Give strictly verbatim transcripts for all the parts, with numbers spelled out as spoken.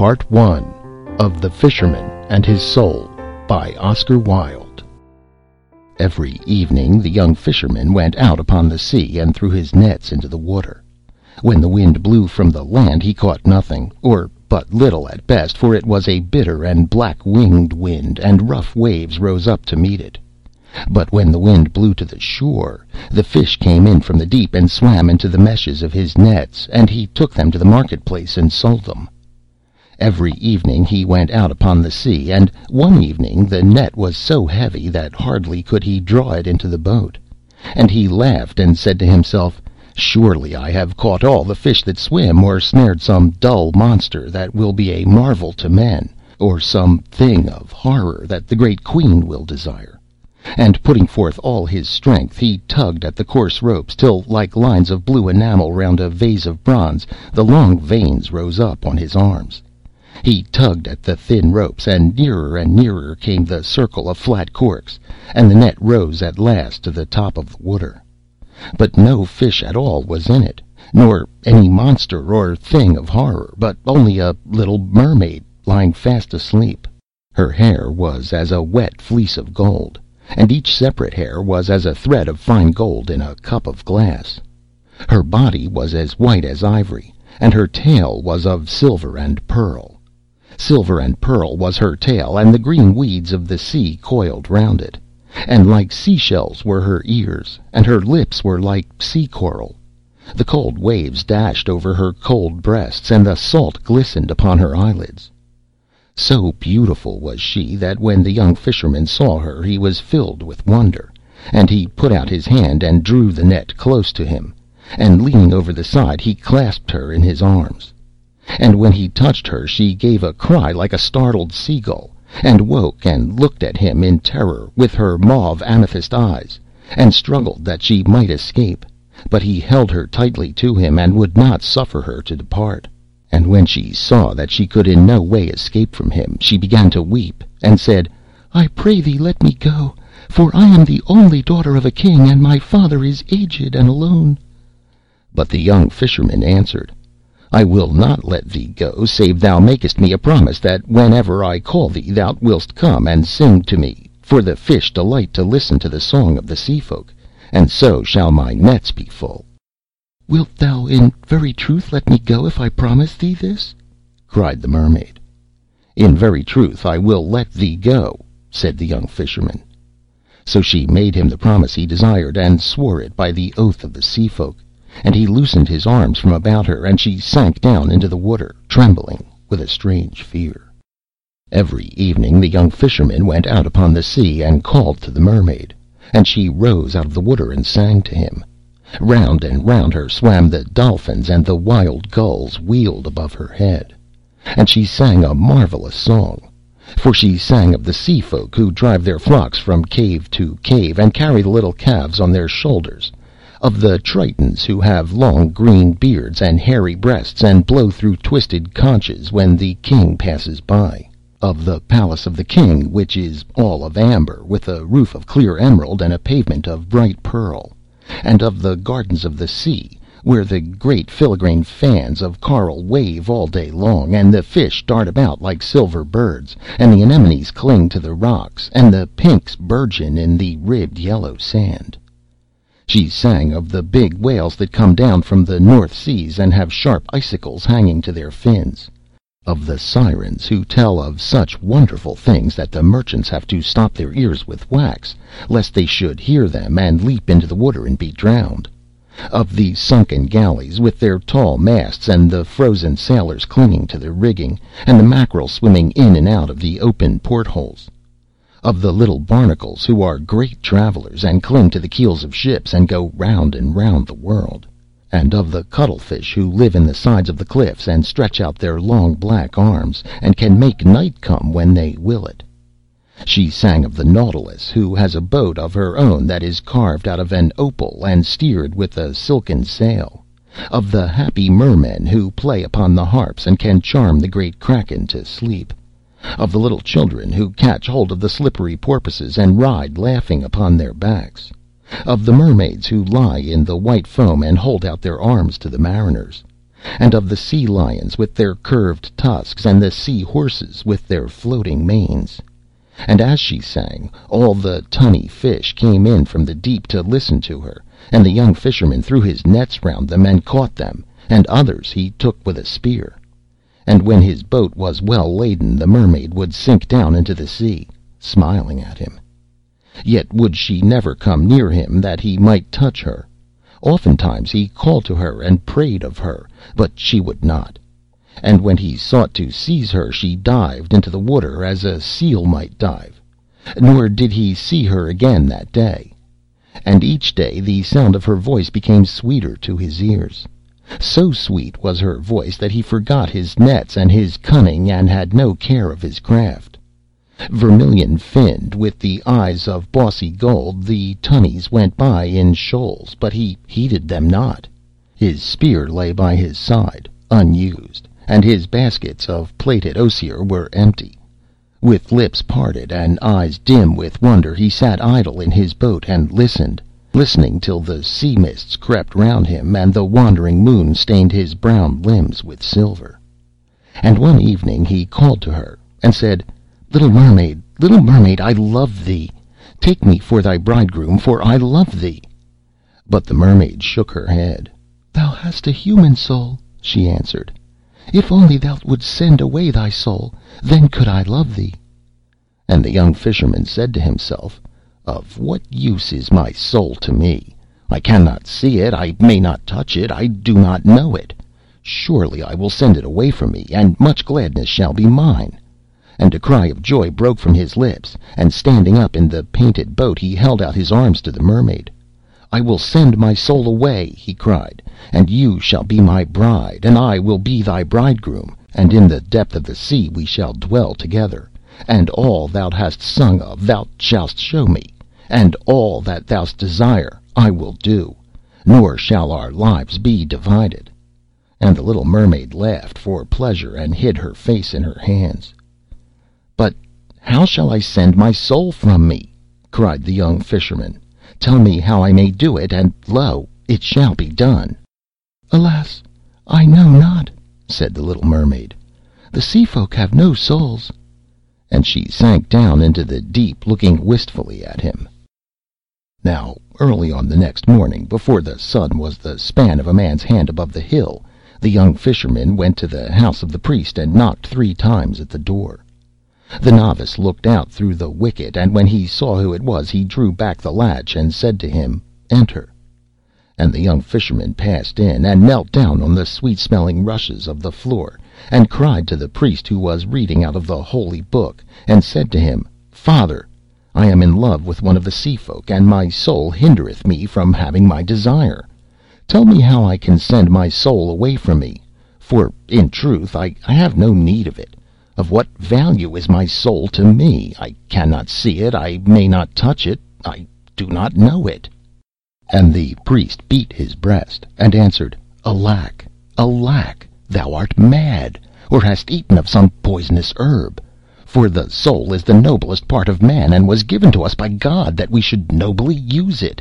Part one of The Fisherman and His Soul by Oscar Wilde. Every evening the young fisherman went out upon the sea and threw his nets into the water. When the wind blew from the land he caught nothing, or but little at best, for it was a bitter and black-winged wind, and rough waves rose up to meet it. But when the wind blew to the shore, the fish came in from the deep and swam into the meshes of his nets, and he took them to the market-place and sold them. Every evening he went out upon the sea, and one evening the net was so heavy that hardly could he draw it into the boat. And he laughed and said to himself, "Surely I have caught all the fish that swim, or snared some dull monster that will be a marvel to men, or some thing of horror that the great queen will desire." And putting forth all his strength, he tugged at the coarse ropes till, like lines of blue enamel round a vase of bronze, the long veins rose up on his arms. He tugged at the thin ropes, and nearer and nearer came the circle of flat corks, and the net rose at last to the top of the water. But no fish at all was in it, nor any monster or thing of horror, but only a little mermaid lying fast asleep. Her hair was as a wet fleece of gold, and each separate hair was as a thread of fine gold in a cup of glass. Her body was as white as ivory, and her tail was of silver and pearl. Silver and pearl was her tail, and the green weeds of the sea coiled round it, and like seashells were her ears, and her lips were like sea coral. The cold waves dashed over her cold breasts, and the salt glistened upon her eyelids. So beautiful was she that when the young fisherman saw her he was filled with wonder, and he put out his hand and drew the net close to him, and leaning over the side he clasped her in his arms. And when he touched her she gave a cry like a startled seagull, and woke and looked at him in terror with her mauve amethyst eyes, and struggled that she might escape, but he held her tightly to him and would not suffer her to depart. And when she saw that she could in no way escape from him, she began to weep, and said, "I pray thee let me go, for I am the only daughter of a king, and my father is aged and alone." But the young fisherman answered, "I will not let thee go, save thou makest me a promise that whenever I call thee thou wilt come and sing to me, for the fish delight to listen to the song of the sea-folk, and so shall my nets be full." "Wilt thou in very truth let me go if I promise thee this?" cried the mermaid. "In very truth I will let thee go," said the young fisherman. So she made him the promise he desired, and swore it by the oath of the sea-folk. And he loosened his arms from about her, and she sank down into the water, trembling with a strange fear. Every evening the young fisherman went out upon the sea and called to the mermaid, and she rose out of the water and sang to him. Round and round her swam the dolphins, and the wild gulls wheeled above her head. And she sang a marvellous song, for she sang of the sea-folk who drive their flocks from cave to cave, and carry the little calves on their shoulders, of the Tritons who have long green beards and hairy breasts, and blow through twisted conches when the king passes by, of the palace of the king, which is all of amber, with a roof of clear emerald and a pavement of bright pearl, and of the gardens of the sea, where the great filigrane fans of coral wave all day long, and the fish dart about like silver birds, and the anemones cling to the rocks, and the pinks burgeon in the ribbed yellow sand. She sang of the big whales that come down from the North Seas and have sharp icicles hanging to their fins, of the sirens who tell of such wonderful things that the merchants have to stop their ears with wax, lest they should hear them and leap into the water and be drowned, of the sunken galleys with their tall masts, and the frozen sailors clinging to the rigging, and the mackerel swimming in and out of the open portholes, of the little barnacles who are great travellers, and cling to the keels of ships, and go round and round the world, and of the cuttlefish who live in the sides of the cliffs, and stretch out their long black arms, and can make night come when they will it. She sang of the nautilus, who has a boat of her own that is carved out of an opal, and steered with a silken sail, of the happy mermen who play upon the harps, and can charm the great kraken to sleep, of the little children who catch hold of the slippery porpoises and ride laughing upon their backs, of the mermaids who lie in the white foam and hold out their arms to the mariners, and of the sea lions with their curved tusks, and the sea horses with their floating manes. And as she sang, all the tunny fish came in from the deep to listen to her, and the young fisherman threw his nets round them and caught them, and others he took with a spear. And when his boat was well laden, the mermaid would sink down into the sea, smiling at him. Yet would she never come near him, that he might touch her. Oftentimes he called to her and prayed of her, but she would not. And when he sought to seize her, she dived into the water as a seal might dive. Nor did he see her again that day. And each day the sound of her voice became sweeter to his ears. So sweet was her voice that he forgot his nets and his cunning, and had no care of his craft. Vermilion-finned, with the eyes of bossy gold, the tunnies went by in shoals, but he heeded them not. His spear lay by his side, unused, and his baskets of plated osier were empty. With lips parted and eyes dim with wonder, he sat idle in his boat and listened, listening till the sea-mists crept round him, and the wandering moon stained his brown limbs with silver. And one evening he called to her, and said, "Little mermaid, little mermaid, I love thee. Take me for thy bridegroom, for I love thee." But the mermaid shook her head. "Thou hast a human soul," she answered. "If only thou wouldst send away thy soul, then could I love thee." And the young fisherman said to himself, "Of what use is my soul to me? I cannot see it, I may not touch it, I do not know it. Surely I will send it away from me, and much gladness shall be mine." And a cry of joy broke from his lips, and standing up in the painted boat, he held out his arms to the mermaid. "I will send my soul away," he cried, "and you shall be my bride, and I will be thy bridegroom, and in the depth of the sea we shall dwell together. And all thou hast sung of thou shalt show me, and all that thou desire I will do, nor shall our lives be divided." And the little mermaid laughed for pleasure, and hid her face in her hands. "But how shall I send my soul from me?" cried the young fisherman. "Tell me how I may do it, and lo, it shall be done." "Alas, I know not," said the little mermaid. "The sea-folk have no souls." And she sank down into the deep, looking wistfully at him. Now, early on the next morning, before the sun was the span of a man's hand above the hill, the young fisherman went to the house of the priest and knocked three times at the door. The novice looked out through the wicket, and when he saw who it was, he drew back the latch and said to him, "Enter." And the young fisherman passed in, and knelt down on the sweet-smelling rushes of the floor, and cried to the priest who was reading out of the holy book, and said to him, "Father, I am in love with one of the sea-folk, and my soul hindereth me from having my desire. Tell me how I can send my soul away from me, for in truth I have no need of it. Of what value is my soul to me? I cannot see it, I may not touch it, I do not know it." And the priest beat his breast, and answered, "Alack, alack, thou art mad, or hast eaten of some poisonous herb. For the soul is the noblest part of man, and was given to us by God that we should nobly use it.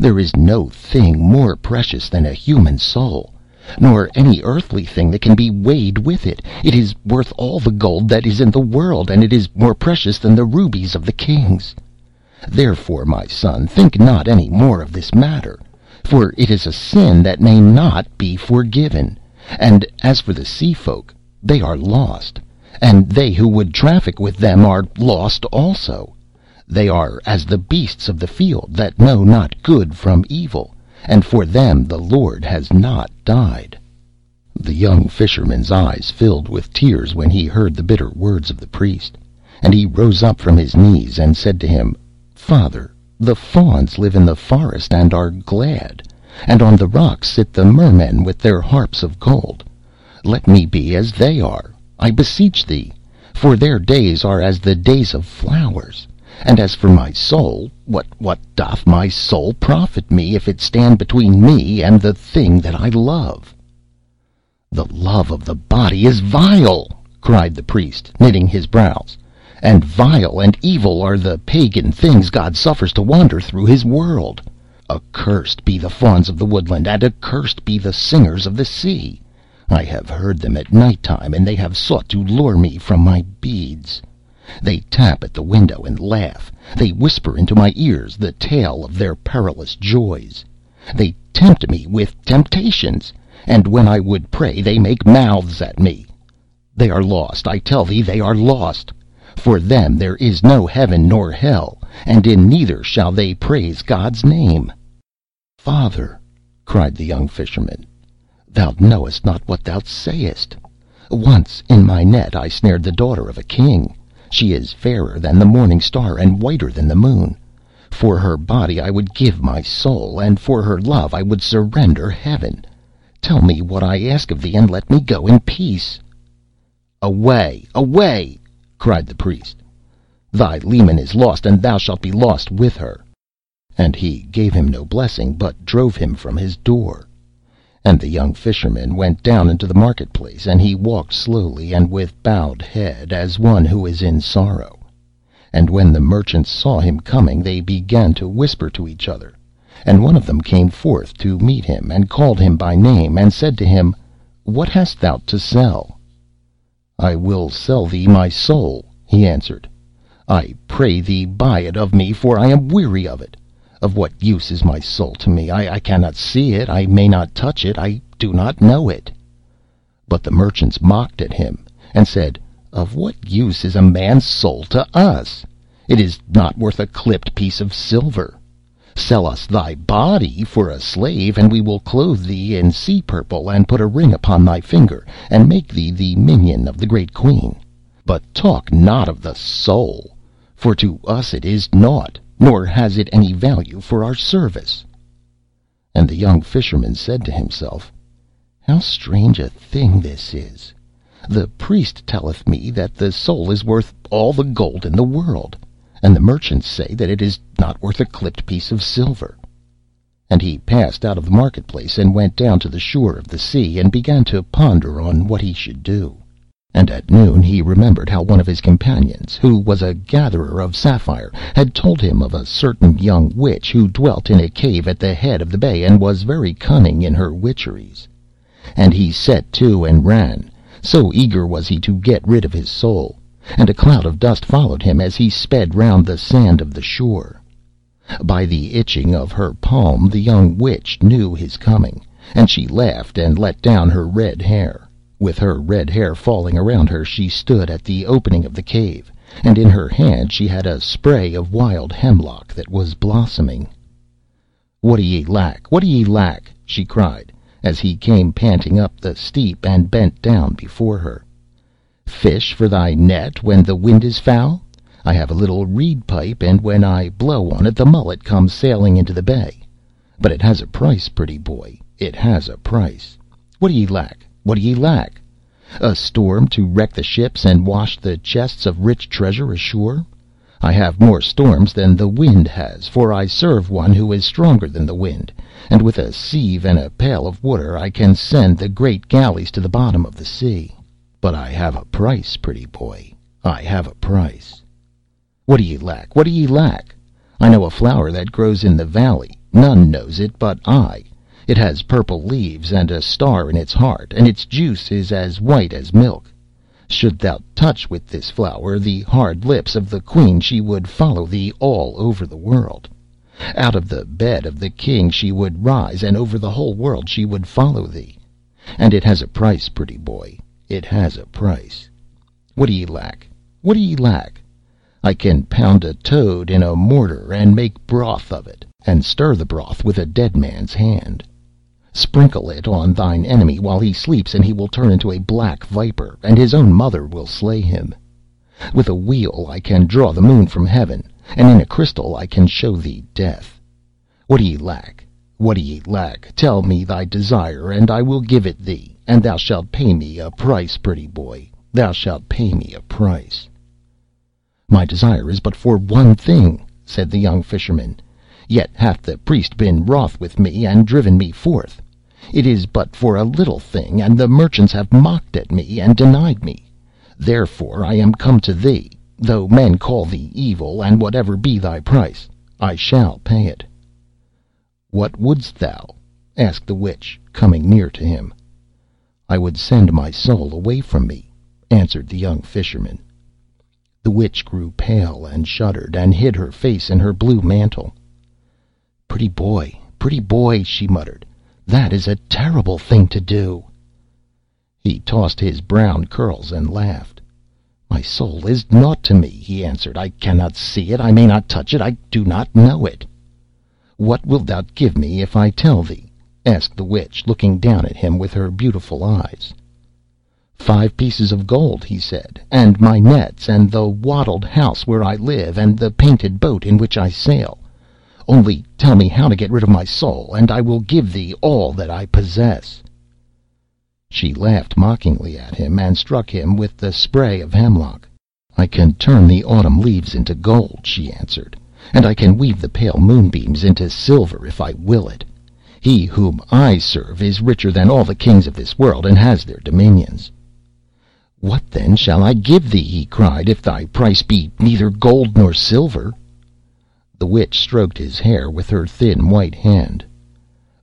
There is no thing more precious than a human soul, nor any earthly thing that can be weighed with it. It is worth all the gold that is in the world, and it is more precious than the rubies of the kings. Therefore, my son, think not any more of this matter, for it is a sin that may not be forgiven. And as for the sea-folk, they are lost, and they who would traffic with them are lost also. They are as the beasts of the field, that know not good from evil, and for them the Lord has not died." The young fisherman's eyes filled with tears when he heard the bitter words of the priest, and he rose up from his knees and said to him, "Father, the fauns live in the forest and are glad, and on the rocks sit the mermen with their harps of gold. Let me be as they are, I beseech thee, for their days are as the days of flowers. And as for my soul, what what doth my soul profit me, if it stand between me and the thing that I love?" "The love of the body is vile," cried the priest, knitting his brows, "and vile and evil are the pagan things God suffers to wander through his world. Accursed be the fauns of the woodland, and accursed be the singers of the sea. I have heard them at night time, and they have sought to lure me from my beads. They tap at the window and laugh. They whisper into my ears the tale of their perilous joys. They tempt me with temptations, and when I would pray they make mouths at me. They are lost, I tell thee, they are lost. For them there is no heaven nor hell, and in neither shall they praise God's name. Father, cried the young fisherman, thou knowest not what thou sayest. Once in my net I snared the daughter of a king. She is fairer than the morning star and whiter than the moon. For her body I would give my soul, and for her love I would surrender heaven. Tell me what I ask of thee, and let me go in peace. Away, away, cried the priest. Thy leman is lost, and thou shalt be lost with her. And he gave him no blessing, but drove him from his door. And the young fisherman went down into the market-place, and he walked slowly and with bowed head, as one who is in sorrow. And when the merchants saw him coming, they began to whisper to each other. And one of them came forth to meet him, and called him by name, and said to him, What hast thou to sell? I will sell thee my soul, he answered. I pray thee buy it of me, for I am weary of it. Of what use is my soul to me? I, I cannot see it, I may not touch it, I do not know it. But the merchants mocked at him, and said, Of what use is a man's soul to us? It is not worth a clipped piece of silver. Sell us thy body for a slave, and we will clothe thee in sea-purple, and put a ring upon thy finger, and make thee the minion of the great queen. But talk not of the soul, for to us it is naught, nor has it any value for our service. And the young fisherman said to himself, How strange a thing this is! The priest telleth me that the soul is worth all the gold in the world, and the merchants say that it is not worth a clipped piece of silver. And he passed out of the marketplace, and went down to the shore of the sea, and began to ponder on what he should do. And at noon he remembered how one of his companions, who was a gatherer of sapphire, had told him of a certain young witch who dwelt in a cave at the head of the bay, and was very cunning in her witcheries. And he set to and ran, so eager was he to get rid of his soul, and a cloud of dust followed him as he sped round the sand of the shore. By the itching of her palm the young witch knew his coming, and she laughed and let down her red hair. With her red hair falling around her, she stood at the opening of the cave, and in her hand she had a spray of wild hemlock that was blossoming. "What do ye lack? What do ye lack?" she cried, as he came panting up the steep and bent down before her. "Fish for thy net when the wind is foul? I have a little reed pipe, and when I blow on it the mullet comes sailing into the bay. But it has a price, pretty boy, it has a price. What do ye lack? What do ye lack? A storm to wreck the ships and wash the chests of rich treasure ashore? I have more storms than the wind has, for I serve one who is stronger than the wind, and with a sieve and a pail of water I can send the great galleys to the bottom of the sea. But I have a price, pretty boy, I have a price. What do ye lack? What do ye lack? I know a flower that grows in the valley, none knows it but I. It has purple leaves and a star in its heart, and its juice is as white as milk. Should thou touch with this flower the hard lips of the queen, she would follow thee all over the world. Out of the bed of the king she would rise, and over the whole world she would follow thee. And it has a price, pretty boy, it has a price. What do ye lack? What do ye lack? I can pound a toad in a mortar, and make broth of it, and stir the broth with a dead man's hand. Sprinkle it on thine enemy while he sleeps, and he will turn into a black viper, and his own mother will slay him. With a wheel I can draw the moon from heaven, and in a crystal I can show thee death. What do ye lack? What do ye lack? Tell me thy desire, and I will give it thee, and thou shalt pay me a price, pretty boy, thou shalt pay me a price. My desire is but for one thing, said the young fisherman, yet hath the priest been wroth with me, and driven me forth. It is but for a little thing, and the merchants have mocked at me, and denied me. Therefore I am come to thee, though men call thee evil, and whatever be thy price, I shall pay it. What wouldst thou? Asked the witch, coming near to him. I would send my soul away from me," answered the young fisherman. The witch grew pale and shuddered, and hid her face in her blue mantle. "Pretty boy, pretty boy," she muttered, "that is a terrible thing to do." He tossed his brown curls and laughed. "My soul is naught to me," he answered. "I cannot see it, I may not touch it, I do not know it." "What wilt thou give me if I tell thee?" asked the witch, looking down at him with her beautiful eyes. "Five pieces of gold," he said, "and my nets, and the wattled house where I live, and the painted boat in which I sail. Only tell me how to get rid of my soul, and I will give thee all that I possess." She laughed mockingly at him, and struck him with the spray of hemlock. "I can turn the autumn leaves into gold," she answered, "and I can weave the pale moonbeams into silver if I will it. He whom I serve is richer than all the kings of this world, and has their dominions." "What, then, shall I give thee," he cried, "if thy price be neither gold nor silver?" The witch stroked his hair with her thin white hand.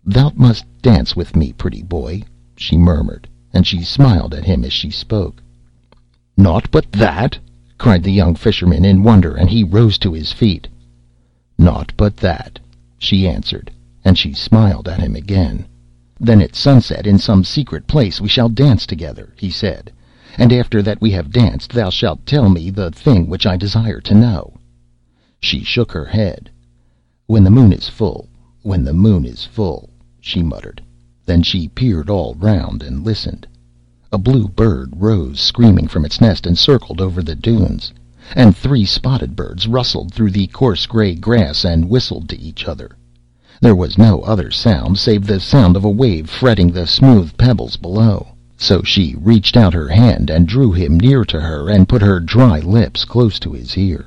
"Thou must dance with me, pretty boy," she murmured, and she smiled at him as she spoke. "Naught but that?" cried the young fisherman in wonder, and he rose to his feet. "Naught but that," she answered, and she smiled at him again. "Then at sunset, in some secret place, we shall dance together," he said, "and after that we have danced, thou shalt tell me the thing which I desire to know." She shook her head. "When the moon is full, when the moon is full," she muttered. Then she peered all round and listened. A blue bird rose screaming from its nest and circled over the dunes, and three spotted birds rustled through the coarse grey grass and whistled to each other. There was no other sound save the sound of a wave fretting the smooth pebbles below. So she reached out her hand and drew him near to her, and put her dry lips close to his ear.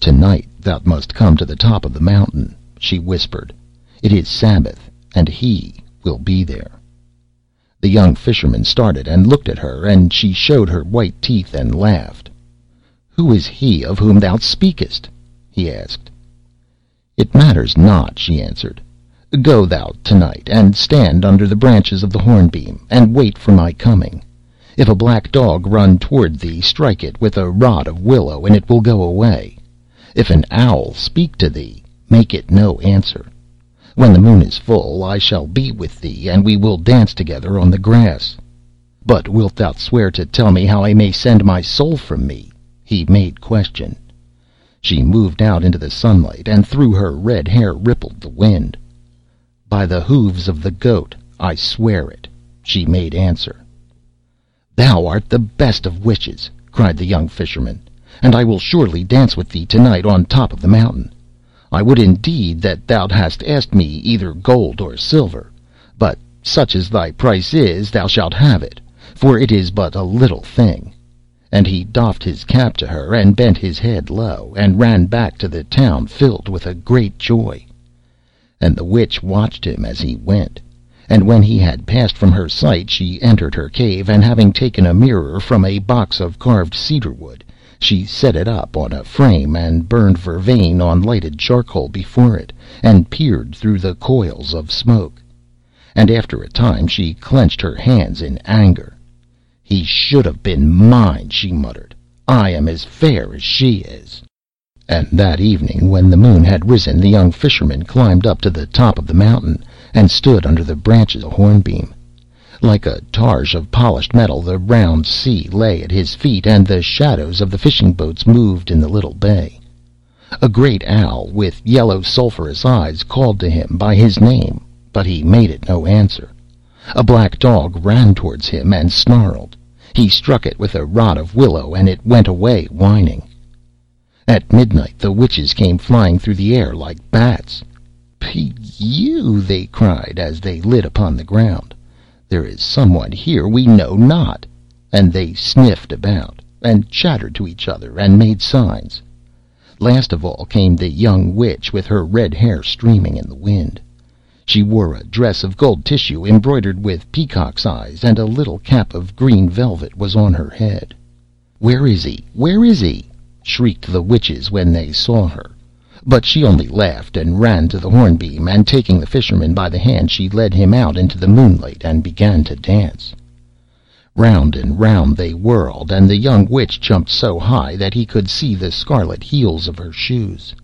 "Tonight thou must come to the top of the mountain," she whispered. "It is Sabbath, and he will be there." The young fisherman started and looked at her, and she showed her white teeth and laughed. "Who is he of whom thou speakest?" he asked. "It matters not," she answered. "Go thou tonight, and stand under the branches of the hornbeam, and wait for my coming. If a black dog run toward thee, strike it with a rod of willow, and it will go away. If an owl speak to thee, make it no answer. When the moon is full, I shall be with thee, and we will dance together on the grass. But wilt thou swear to tell me how I may send my soul from me?" he made question. She moved out into the sunlight, and through her red hair rippled the wind. "By the hooves of the goat, I swear it," she made answer. "Thou art the best of witches," cried the young fisherman, "and I will surely dance with thee tonight on top of the mountain. I would indeed that thou hast asked me either gold or silver, but such as thy price is, thou shalt have it, for it is but a little thing." And he doffed his cap to her, and bent his head low, and ran back to the town filled with a great joy. And the witch watched him as he went, and when he had passed from her sight she entered her cave, and having taken a mirror from a box of carved cedar wood, she set it up on a frame, and burned vervain on lighted charcoal before it, and peered through the coils of smoke. And after a time she clenched her hands in anger. "He should have been mine," she muttered. "I am as fair as she is." And that evening, when the moon had risen, the young fisherman climbed up to the top of the mountain, and stood under the branches of the hornbeam. Like a targe of polished metal, the round sea lay at his feet, and the shadows of the fishing boats moved in the little bay. A great owl, with yellow sulphurous eyes, called to him by his name, but he made it no answer. A black dog ran towards him and snarled. He struck it with a rod of willow, and it went away whining. At midnight the witches came flying through the air like bats. "P-you!" they cried, as they lit upon the ground. "There is someone here we know not." And they sniffed about, and chattered to each other, and made signs. Last of all came the young witch, with her red hair streaming in the wind. She wore a dress of gold tissue embroidered with peacock's eyes, and a little cap of green velvet was on her head. "Where is he? Where is he?" shrieked the witches when they saw her. But she only laughed, and ran to the hornbeam, and taking the fisherman by the hand, she led him out into the moonlight, and began to dance. Round and round they whirled, and the young witch jumped so high that he could see the scarlet heels of her shoes.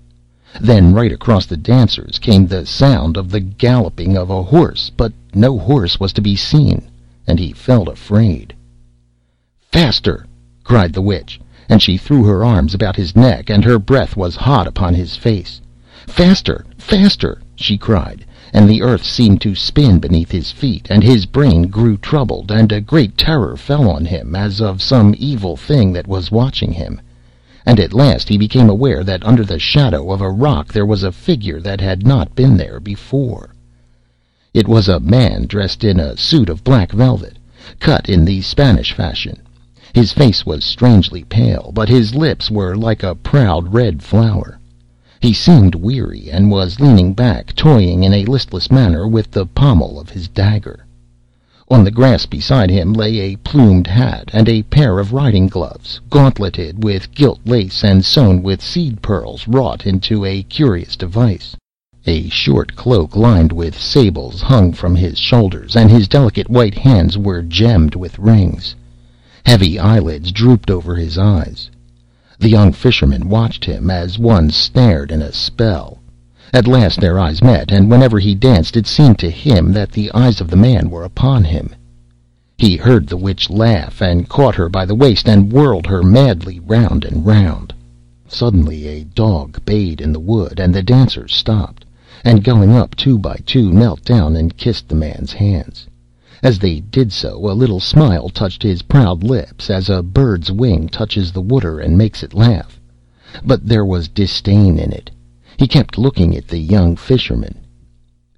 Then right across the dancers came the sound of the galloping of a horse, but no horse was to be seen, and he felt afraid. "Faster!" cried the witch, and she threw her arms about his neck, and her breath was hot upon his face. "Faster! Faster!" she cried, and the earth seemed to spin beneath his feet, and his brain grew troubled, and a great terror fell on him, as of some evil thing that was watching him. And at last he became aware that under the shadow of a rock there was a figure that had not been there before. It was a man dressed in a suit of black velvet, cut in the Spanish fashion. His face was strangely pale, but his lips were like a proud red flower. He seemed weary, and was leaning back, toying in a listless manner with the pommel of his dagger. On the grass beside him lay a plumed hat and a pair of riding gloves, gauntleted with gilt lace and sewn with seed pearls wrought into a curious device. A short cloak lined with sables hung from his shoulders, and his delicate white hands were gemmed with rings. Heavy eyelids drooped over his eyes. The young fisherman watched him as one snared in a spell. At last their eyes met, and whenever he danced it seemed to him that the eyes of the man were upon him. He heard the witch laugh, and caught her by the waist, and whirled her madly round and round. Suddenly a dog bayed in the wood, and the dancers stopped, and going up two by two knelt down and kissed the man's hands. As they did so, a little smile touched his proud lips, as a bird's wing touches the water and makes it laugh. But there was disdain in it. He kept looking at the young fisherman.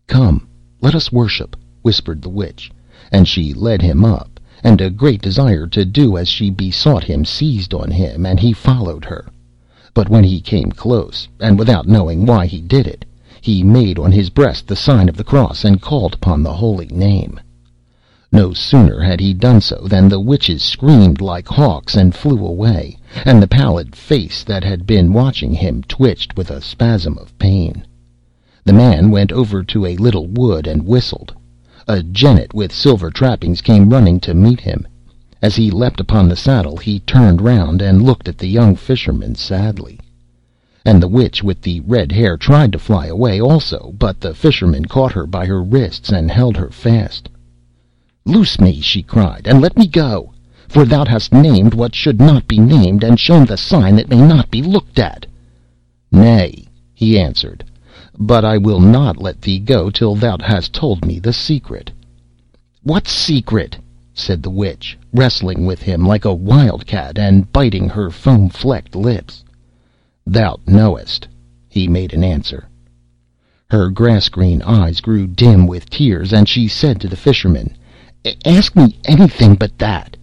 "Come, let us worship," whispered the witch, and she led him up, and a great desire to do as she besought him seized on him, and he followed her. But when he came close, and without knowing why he did it, he made on his breast the sign of the cross, and called upon the holy name. No sooner had he done so than the witches screamed like hawks and flew away, and the pallid face that had been watching him twitched with a spasm of pain. The man went over to a little wood and whistled. A jennet with silver trappings came running to meet him. As he leapt upon the saddle he turned round and looked at the young fisherman sadly. And the witch with the red hair tried to fly away also, but the fisherman caught her by her wrists and held her fast. "Loose me," she cried, "and let me go, for thou hast named what should not be named, and shown the sign that may not be looked at." "Nay," he answered, "but I will not let thee go till thou hast told me the secret." "What secret?" said the witch, wrestling with him like a wildcat, and biting her foam-flecked lips. "Thou knowest," he made an answer. Her grass-green eyes grew dim with tears, and she said to the fisherman, "Ask me anything but that."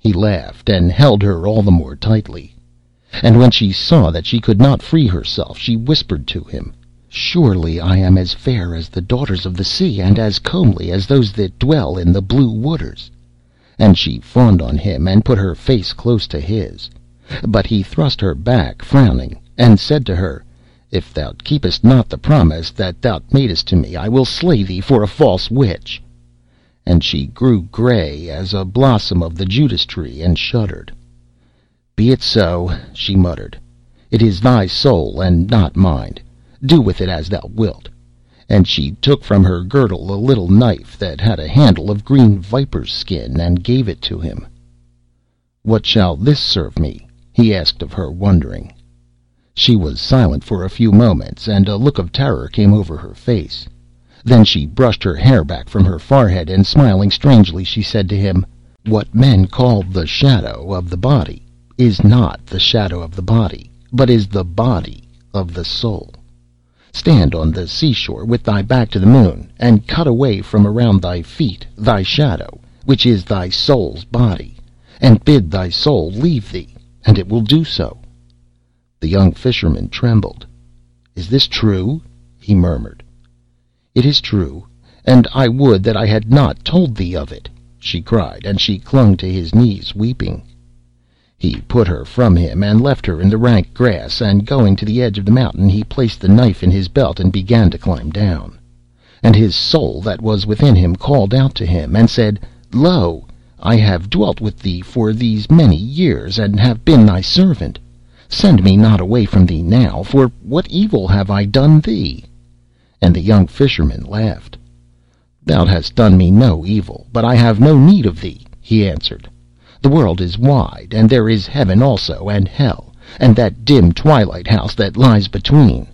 He laughed, and held her all the more tightly. And when she saw that she could not free herself, she whispered to him, "Surely I am as fair as the daughters of the sea, and as comely as those that dwell in the blue waters." And she fawned on him, and put her face close to his. But he thrust her back, frowning, and said to her, "If thou keepest not the promise that thou madest to me, I will slay thee for a false witch." And she grew grey as a blossom of the Judas tree, and shuddered. "Be it so," she muttered. "It is thy soul, and not mine. Do with it as thou wilt." And she took from her girdle a little knife that had a handle of green viper's skin, and gave it to him. "What shall this serve me?" he asked of her, wondering. She was silent for a few moments, and a look of terror came over her face. Then she brushed her hair back from her forehead, and smiling strangely she said to him, "What men call the shadow of the body is not the shadow of the body, but is the body of the soul. Stand on the seashore with thy back to the moon, and cut away from around thy feet thy shadow, which is thy soul's body, and bid thy soul leave thee, and it will do so." The young fisherman trembled. "Is this true?" he murmured. "It is true, and I would that I had not told thee of it," she cried, and she clung to his knees, weeping. He put her from him, and left her in the rank grass, and going to the edge of the mountain he placed the knife in his belt, and began to climb down. And his soul that was within him called out to him, and said, "Lo, I have dwelt with thee for these many years, and have been thy servant. Send me not away from thee now, for what evil have I done thee?" And the young fisherman laughed. "Thou hast done me no evil, but I have no need of thee," he answered. "The world is wide, and there is heaven also, and hell, and that dim twilight house that lies between.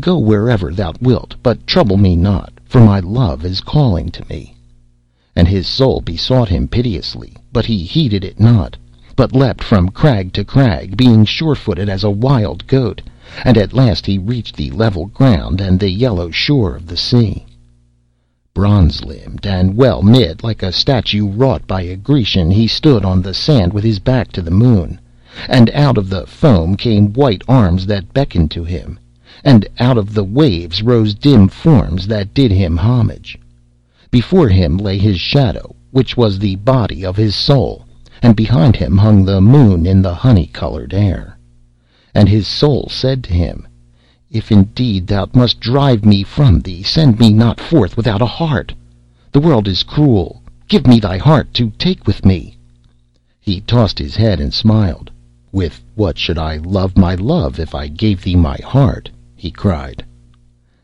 Go wherever thou wilt, but trouble me not, for my love is calling to me." And his soul besought him piteously, but he heeded it not, but leapt from crag to crag, being sure-footed as a wild goat, and at last he reached the level ground and the yellow shore of the sea. Bronze-limbed and well-knit, like a statue wrought by a Grecian, he stood on the sand with his back to the moon, and out of the foam came white arms that beckoned to him, and out of the waves rose dim forms that did him homage. Before him lay his shadow, which was the body of his soul, and behind him hung the moon in the honey-coloured air. And his soul said to him, "If indeed thou must drive me from thee, send me not forth without a heart. The world is cruel. Give me thy heart to take with me." He tossed his head and smiled. "With what should I love my love if I gave thee my heart?" he cried.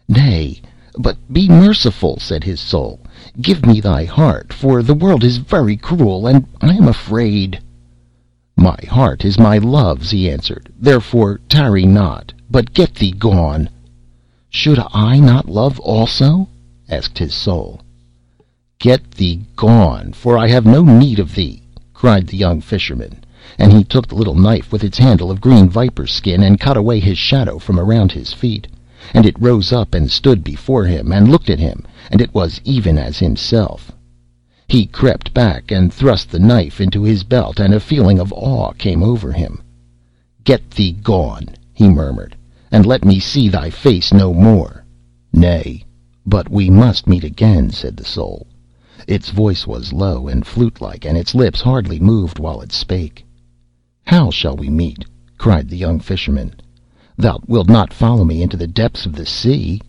"Nay, but be merciful," said his soul. "Give me thy heart, for the world is very cruel, and I am afraid." "My heart is my love's," he answered. "Therefore tarry not, but get thee gone." "Should I not love also?" asked his soul. "Get thee gone, for I have no need of thee," cried the young fisherman, and he took the little knife with its handle of green viper's skin, and cut away his shadow from around his feet. And it rose up and stood before him, and looked at him, and it was even as himself. He crept back and thrust the knife into his belt, and a feeling of awe came over him. "Get thee gone," he murmured, "and let me see thy face no more." "Nay, but we must meet again," said the soul. Its voice was low and flute-like, and its lips hardly moved while it spake. "How shall we meet?" cried the young fisherman. "Thou wilt not follow me into the depths of the sea?"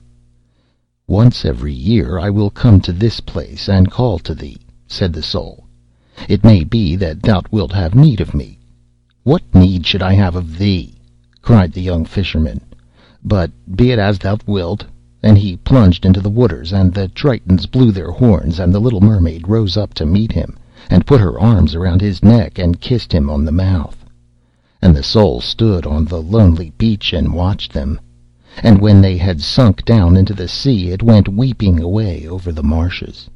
"Once every year I will come to this place and call to thee," said the soul. "It may be that thou wilt have need of me." "What need should I have of thee?" cried the young fisherman. "But be it as thou wilt." And he plunged into the waters, and the Tritons blew their horns, and the little mermaid rose up to meet him, and put her arms around his neck, and kissed him on the mouth. And the soul stood on the lonely beach and watched them. And when they had sunk down into the sea, it went weeping away over the marshes.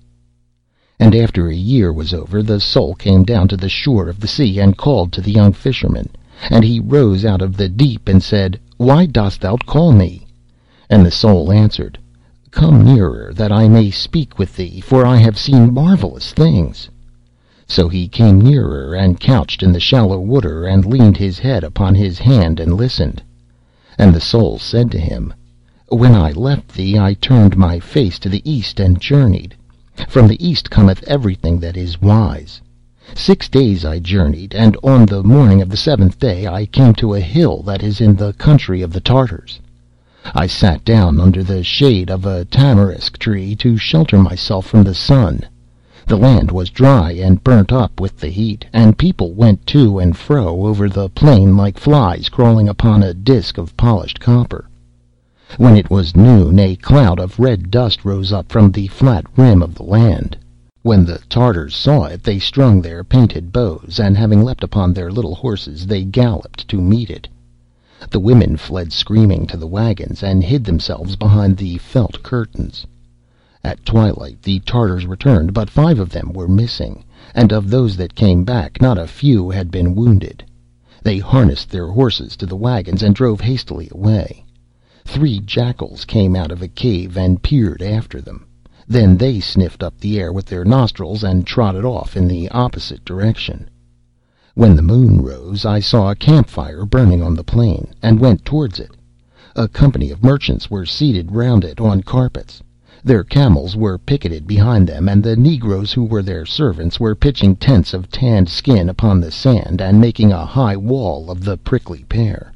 And after a year was over, the soul came down to the shore of the sea, and called to the young fisherman. And he rose out of the deep and said, "Why dost thou call me?" And the soul answered, "Come nearer, that I may speak with thee, for I have seen marvellous things." So he came nearer, and couched in the shallow water, and leaned his head upon his hand, and listened. And the soul said to him, "When I left thee, I turned my face to the east, and journeyed. From the east cometh everything that is wise. Six days I journeyed, and on the morning of the seventh day I came to a hill that is in the country of the Tartars. I sat down under the shade of a tamarisk tree to shelter myself from the sun. The land was dry and burnt up with the heat, and people went to and fro over the plain like flies crawling upon a disk of polished copper. When it was noon, a cloud of red dust rose up from the flat rim of the land. When the Tartars saw it, they strung their painted bows, and having leapt upon their little horses, they galloped to meet it. The women fled screaming to the wagons, and hid themselves behind the felt curtains. At twilight the Tartars returned, but five of them were missing, and of those that came back not a few had been wounded. They harnessed their horses to the wagons, and drove hastily away. Three jackals came out of a cave and peered after them. Then they sniffed up the air with their nostrils, and trotted off in the opposite direction. When the moon rose, I saw a campfire burning on the plain, and went towards it. A company of merchants were seated round it on carpets. Their camels were picketed behind them, and the negroes who were their servants were pitching tents of tanned skin upon the sand, and making a high wall of the prickly pear.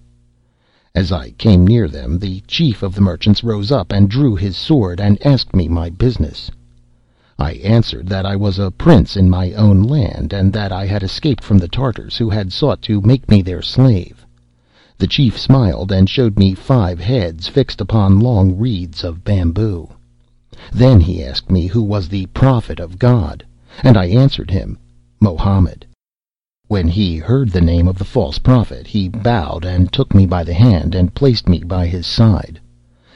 As I came near them, the chief of the merchants rose up and drew his sword, and asked me my business. I answered that I was a prince in my own land, and that I had escaped from the Tartars, who had sought to make me their slave. The chief smiled, and showed me five heads fixed upon long reeds of bamboo. Then he asked me who was the prophet of God, and I answered him, Mohammed. When he heard the name of the false prophet, he bowed and took me by the hand and placed me by his side.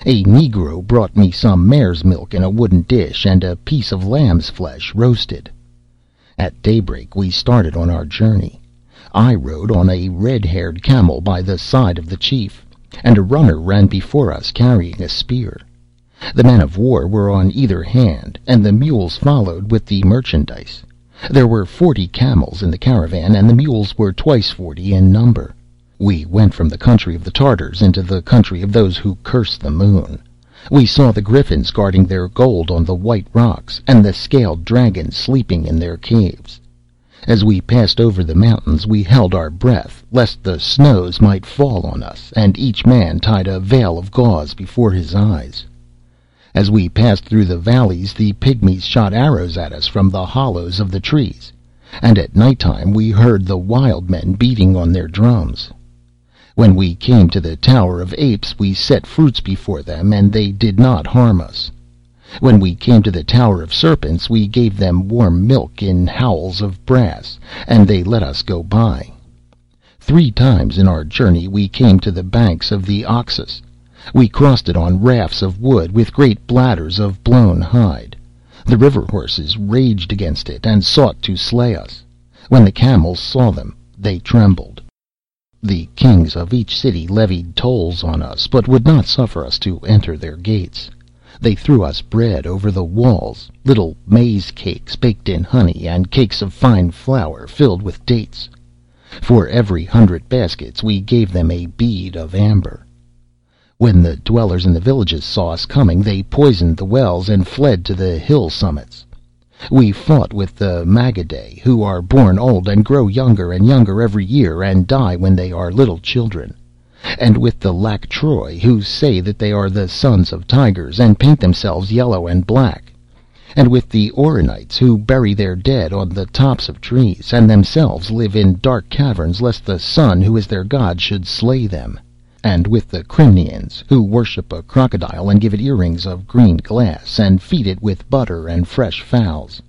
A negro brought me some mare's milk in a wooden dish and a piece of lamb's flesh roasted. At daybreak we started on our journey. I rode on a red-haired camel by the side of the chief, and a runner ran before us carrying a spear. The men of war were on either hand, and the mules followed with the merchandise. There were forty camels in the caravan, and the mules were twice forty in number. We went from the country of the Tartars into the country of those who curse the moon. We saw the griffins guarding their gold on the white rocks, and the scaled dragons sleeping in their caves. As we passed over the mountains, we held our breath, lest the snows might fall on us, and each man tied a veil of gauze before his eyes. As we passed through the valleys, the pygmies shot arrows at us from the hollows of the trees, and at night time we heard the wild men beating on their drums. When we came to the Tower of Apes, we set fruits before them, and they did not harm us. When we came to the Tower of Serpents, we gave them warm milk in howls of brass, and they let us go by. Three times in our journey we came to the banks of the Oxus. We crossed it on rafts of wood with great bladders of blown hide. The river horses raged against it and sought to slay us. When the camels saw them, they trembled. The kings of each city levied tolls on us, but would not suffer us to enter their gates. They threw us bread over the walls, little maize cakes baked in honey, and cakes of fine flour filled with dates. For every hundred baskets we gave them a bead of amber. When the dwellers in the villages saw us coming, they poisoned the wells and fled to the hill summits. We fought with the Magaday, who are born old and grow younger and younger every year and die when they are little children, and with the Lactroy, who say that they are the sons of tigers and paint themselves yellow and black, and with the Orinites, who bury their dead on the tops of trees and themselves live in dark caverns lest the sun, who is their god, should slay them, and with the Crimnians, who worship a crocodile and give it earrings of green glass, and feed it with butter and fresh fowls,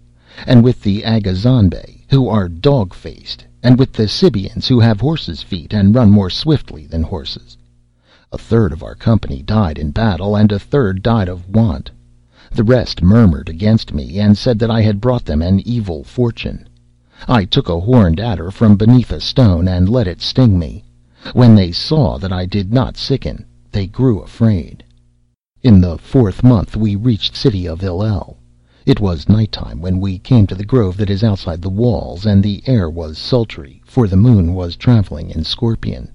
and with the Agazanbe, who are dog-faced, and with the Sibians, who have horses' feet and run more swiftly than horses. A third of our company died in battle, and a third died of want. The rest murmured against me, and said that I had brought them an evil fortune. I took a horned adder from beneath a stone, and let it sting me. When they saw that I did not sicken, they grew afraid. In the fourth month we reached city of Illel. It was night time when we came to the grove that is outside the walls, and the air was sultry, for the moon was travelling in Scorpion.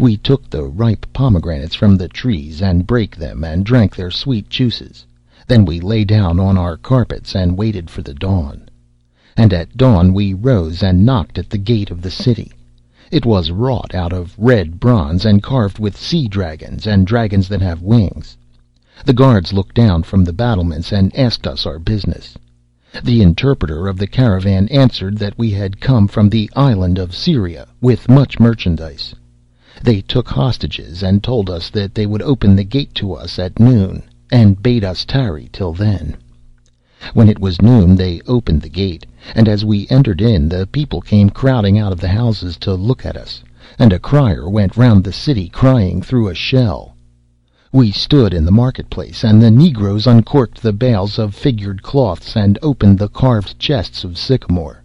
We took the ripe pomegranates from the trees, and brake them, and drank their sweet juices. Then we lay down on our carpets, and waited for the dawn. And at dawn we rose and knocked at the gate of the city. It was wrought out of red bronze and carved with sea dragons and dragons that have wings. The guards looked down from the battlements and asked us our business. The interpreter of the caravan answered that we had come from the island of Syria with much merchandise. They took hostages and told us that they would open the gate to us at noon, and bade us tarry till then. When it was noon they opened the gate, and as we entered in, the people came crowding out of the houses to look at us, and a crier went round the city crying through a shell. We stood in the marketplace, and the negroes uncorked the bales of figured cloths and opened the carved chests of sycamore.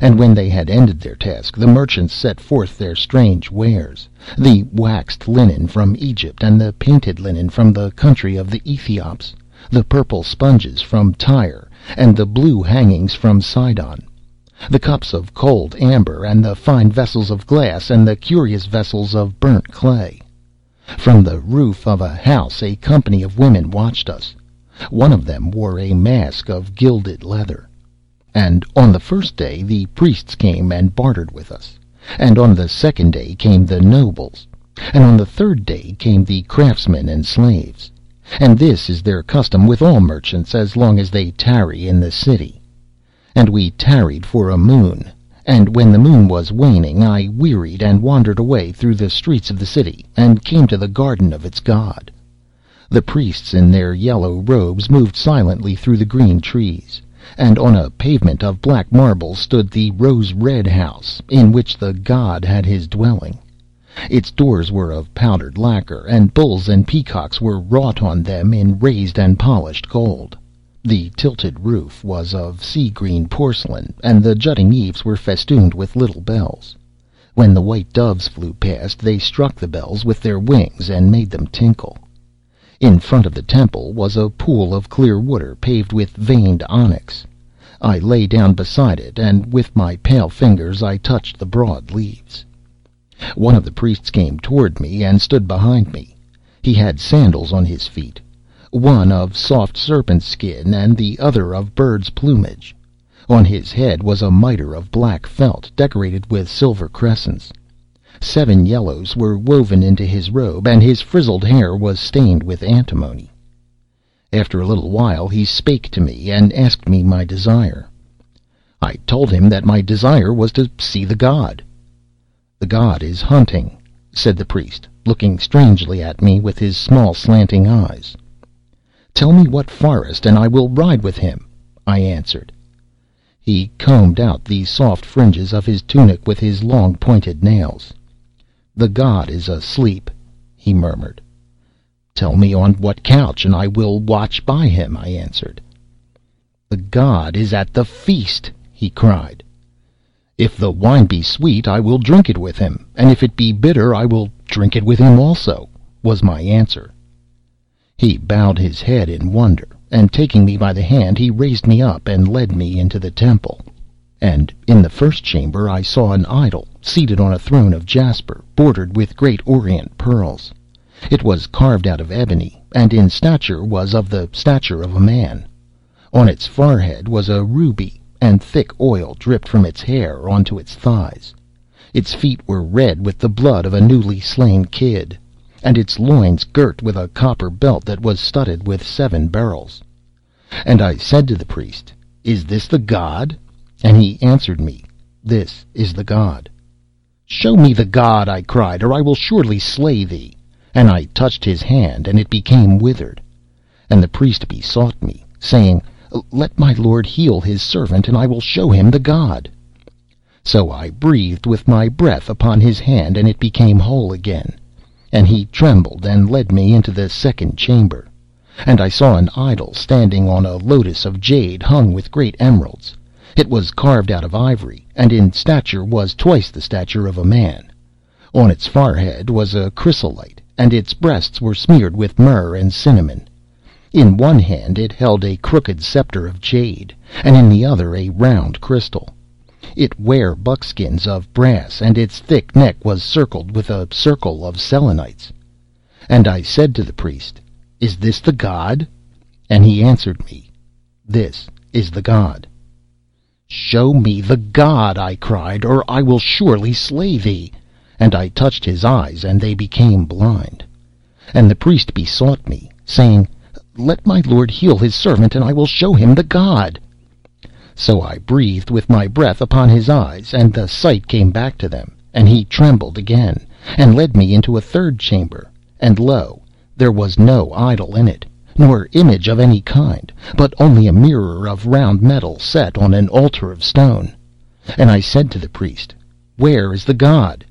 And when they had ended their task, the merchants set forth their strange wares, the waxed linen from Egypt, and the painted linen from the country of the Ethiops, the purple sponges from Tyre, and the blue hangings from Sidon, the cups of cold amber, and the fine vessels of glass, and the curious vessels of burnt clay. From the roof of a house a company of women watched us. One of them wore a mask of gilded leather. And on the first day the priests came and bartered with us, and on the second day came the nobles, and on the third day came the craftsmen and slaves. And this is their custom with all merchants, as long as they tarry in the city. And we tarried for a moon. And when the moon was waning, I wearied and wandered away through the streets of the city, and came to the garden of its god. The priests in their yellow robes moved silently through the green trees, and on a pavement of black marble stood the rose-red house in which the god had his dwelling. Its doors were of powdered lacquer, and bulls and peacocks were wrought on them in raised and polished gold. The tilted roof was of sea-green porcelain, and the jutting eaves were festooned with little bells. When the white doves flew past, they struck the bells with their wings and made them tinkle. In front of the temple was a pool of clear water paved with veined onyx. I lay down beside it, and with my pale fingers I touched the broad leaves. One of the priests came toward me and stood behind me. He had sandals on his feet, one of soft serpent skin and the other of bird's plumage. On his head was a mitre of black felt decorated with silver crescents. Seven yellows were woven into his robe, and his frizzled hair was stained with antimony. After a little while he spake to me and asked me my desire. I told him that my desire was to see the god. "The god is hunting," said the priest, looking strangely at me with his small slanting eyes. "Tell me what forest, and I will ride with him," I answered. He combed out the soft fringes of his tunic with his long pointed nails. "The god is asleep," he murmured. "Tell me on what couch, and I will watch by him," I answered. "The god is at the feast," he cried. "If the wine be sweet, I will drink it with him, and if it be bitter, I will drink it with him also," was my answer. He bowed his head in wonder, and taking me by the hand, he raised me up and led me into the temple. And in the first chamber I saw an idol, seated on a throne of jasper, bordered with great orient pearls. It was carved out of ebony, and in stature was of the stature of a man. On its forehead was a ruby, and thick oil dripped from its hair onto its thighs. Its feet were red with the blood of a newly slain kid, and its loins girt with a copper belt that was studded with seven beryls. And I said to the priest, "Is this the god?" And he answered me, "This is the god." "Show me the god," I cried, "or I will surely slay thee." And I touched his hand, and it became withered. And the priest besought me, saying, "Let my lord heal his servant, and I will show him the god." So I breathed with my breath upon his hand, and it became whole again. And he trembled, and led me into the second chamber. And I saw an idol standing on a lotus of jade hung with great emeralds. It was carved out of ivory, and in stature was twice the stature of a man. On its forehead was a chrysolite, and its breasts were smeared with myrrh and cinnamon. In one hand it held a crooked scepter of jade, and in the other a round crystal. It ware buckskins of brass, and its thick neck was circled with a circle of selenites. And I said to the priest, "Is this the god?" And he answered me, "This is the god." "Show me the god," I cried, "or I will surely slay thee." And I touched his eyes, and they became blind. And the priest besought me, saying, "Let my lord heal his servant, and I will show him the god." So I breathed with my breath upon his eyes, and the sight came back to them, and he trembled again, and led me into a third chamber. And lo, there was no idol in it, nor image of any kind, but only a mirror of round metal set on an altar of stone. And I said to the priest, "Where is the god?"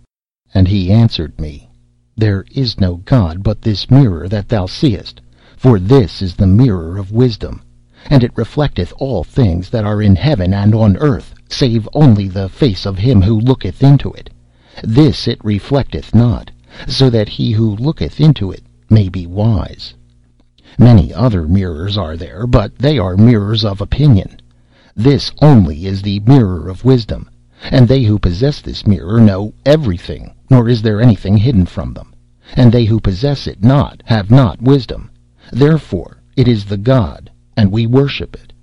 And he answered me, "There is no god but this mirror that thou seest, for this is the mirror of wisdom. And it reflecteth all things that are in heaven and on earth, save only the face of him who looketh into it. This it reflecteth not, so that he who looketh into it may be wise. Many other mirrors are there, but they are mirrors of opinion. This only is the mirror of wisdom, and they who possess this mirror know everything, nor is there anything hidden from them. And they who possess it not have not wisdom. Therefore it is the god, and we worship it."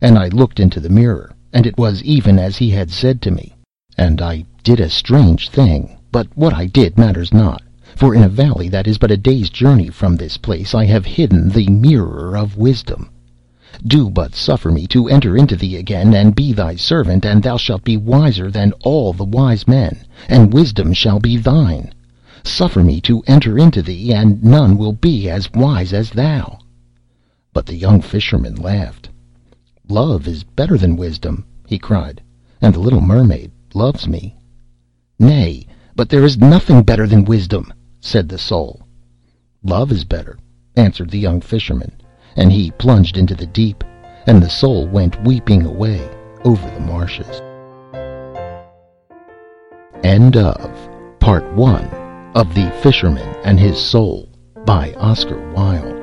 And I looked into the mirror, and it was even as he had said to me. And I did a strange thing, but what I did matters not, For in a valley that is but a day's journey from this place I have hidden the mirror of wisdom. Do but suffer me to enter into thee again, and be thy servant, and thou shalt be wiser than all the wise men, and wisdom shall be thine. Suffer me to enter into thee, and none will be as wise as thou." But the young fisherman laughed. "Love is better than wisdom," he cried, "and the little mermaid loves me." "Nay, but there is nothing better than wisdom," said the soul. "Love is better," answered the young fisherman, and he plunged into the deep, and the soul went weeping away over the marshes. End of Part One of The Fisherman and His Soul by Oscar Wilde.